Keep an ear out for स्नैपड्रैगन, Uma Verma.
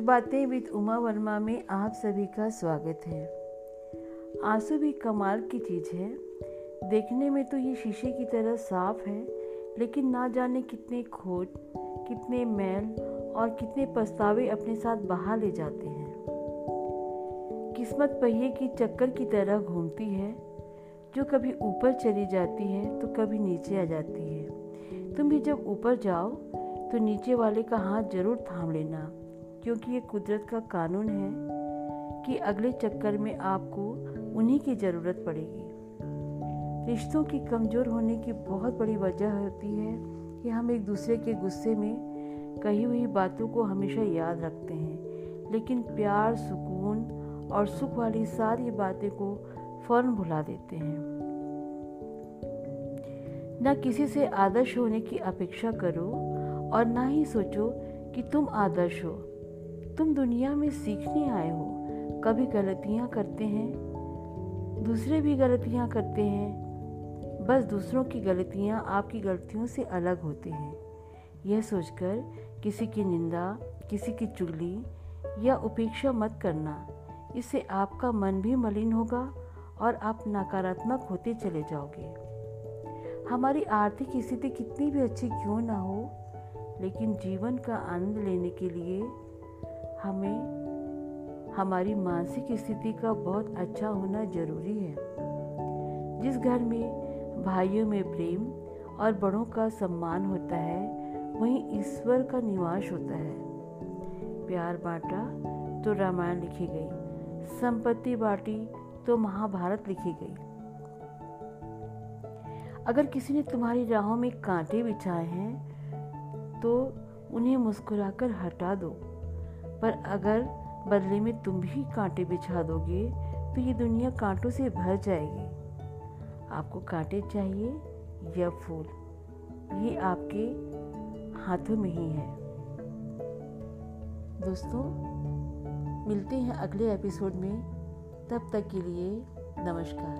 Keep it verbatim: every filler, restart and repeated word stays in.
सच बातें विद उमा वर्मा में आप सभी का स्वागत है। आंसू भी कमाल की चीज़ है। देखने में तो ये शीशे की तरह साफ है, लेकिन ना जाने कितने खोट, कितने मैल और कितने पछतावे अपने साथ बहा ले जाते हैं। किस्मत पहिए की चक्कर की तरह घूमती है, जो कभी ऊपर चली जाती है तो कभी नीचे आ जाती है। तुम भी जब ऊपर जाओ तो नीचे वाले का हाथ जरूर थाम लेना, क्योंकि ये कुदरत का कानून है कि अगले चक्कर में आपको उन्हीं की ज़रूरत पड़ेगी। रिश्तों की कमज़ोर होने की बहुत बड़ी वजह होती है कि हम एक दूसरे के गुस्से में कही हुई बातों को हमेशा याद रखते हैं, लेकिन प्यार, सुकून और सुख वाली सारी बातें को फौरन भुला देते हैं। ना किसी से आदर्श होने की अपेक्षा करो और ना ही सोचो कि तुम आदर्श हो। तुम दुनिया में सीखने आए हो। कभी गलतियाँ करते हैं, दूसरे भी गलतियाँ करते हैं, बस दूसरों की गलतियाँ आपकी गलतियों से अलग होती हैं। यह सोचकर किसी की निंदा, किसी की चुगली या उपेक्षा मत करना। इससे आपका मन भी मलिन होगा और आप नकारात्मक होते चले जाओगे। हमारी आर्थिक स्थिति कितनी भी अच्छी क्यों ना हो, लेकिन जीवन का आनंद लेने के लिए हमें हमारी मानसिक स्थिति का बहुत अच्छा होना जरूरी है। जिस घर में भाइयों में प्रेम और बड़ों का सम्मान होता है, वहीं ईश्वर का निवास होता है। प्यार बांटा तो रामायण लिखी गई, संपत्ति बांटी तो महाभारत लिखी गई। अगर किसी ने तुम्हारी राहों में कांटे बिछाए हैं तो उन्हें मुस्कुराकर हटा दो, पर अगर बदले में तुम भी कांटे बिछा दोगे तो ये दुनिया कांटों से भर जाएगी। आपको कांटे चाहिए या फूल, ये आपके हाथों में ही है। दोस्तों, मिलते हैं अगले एपिसोड में। तब तक के लिए नमस्कार।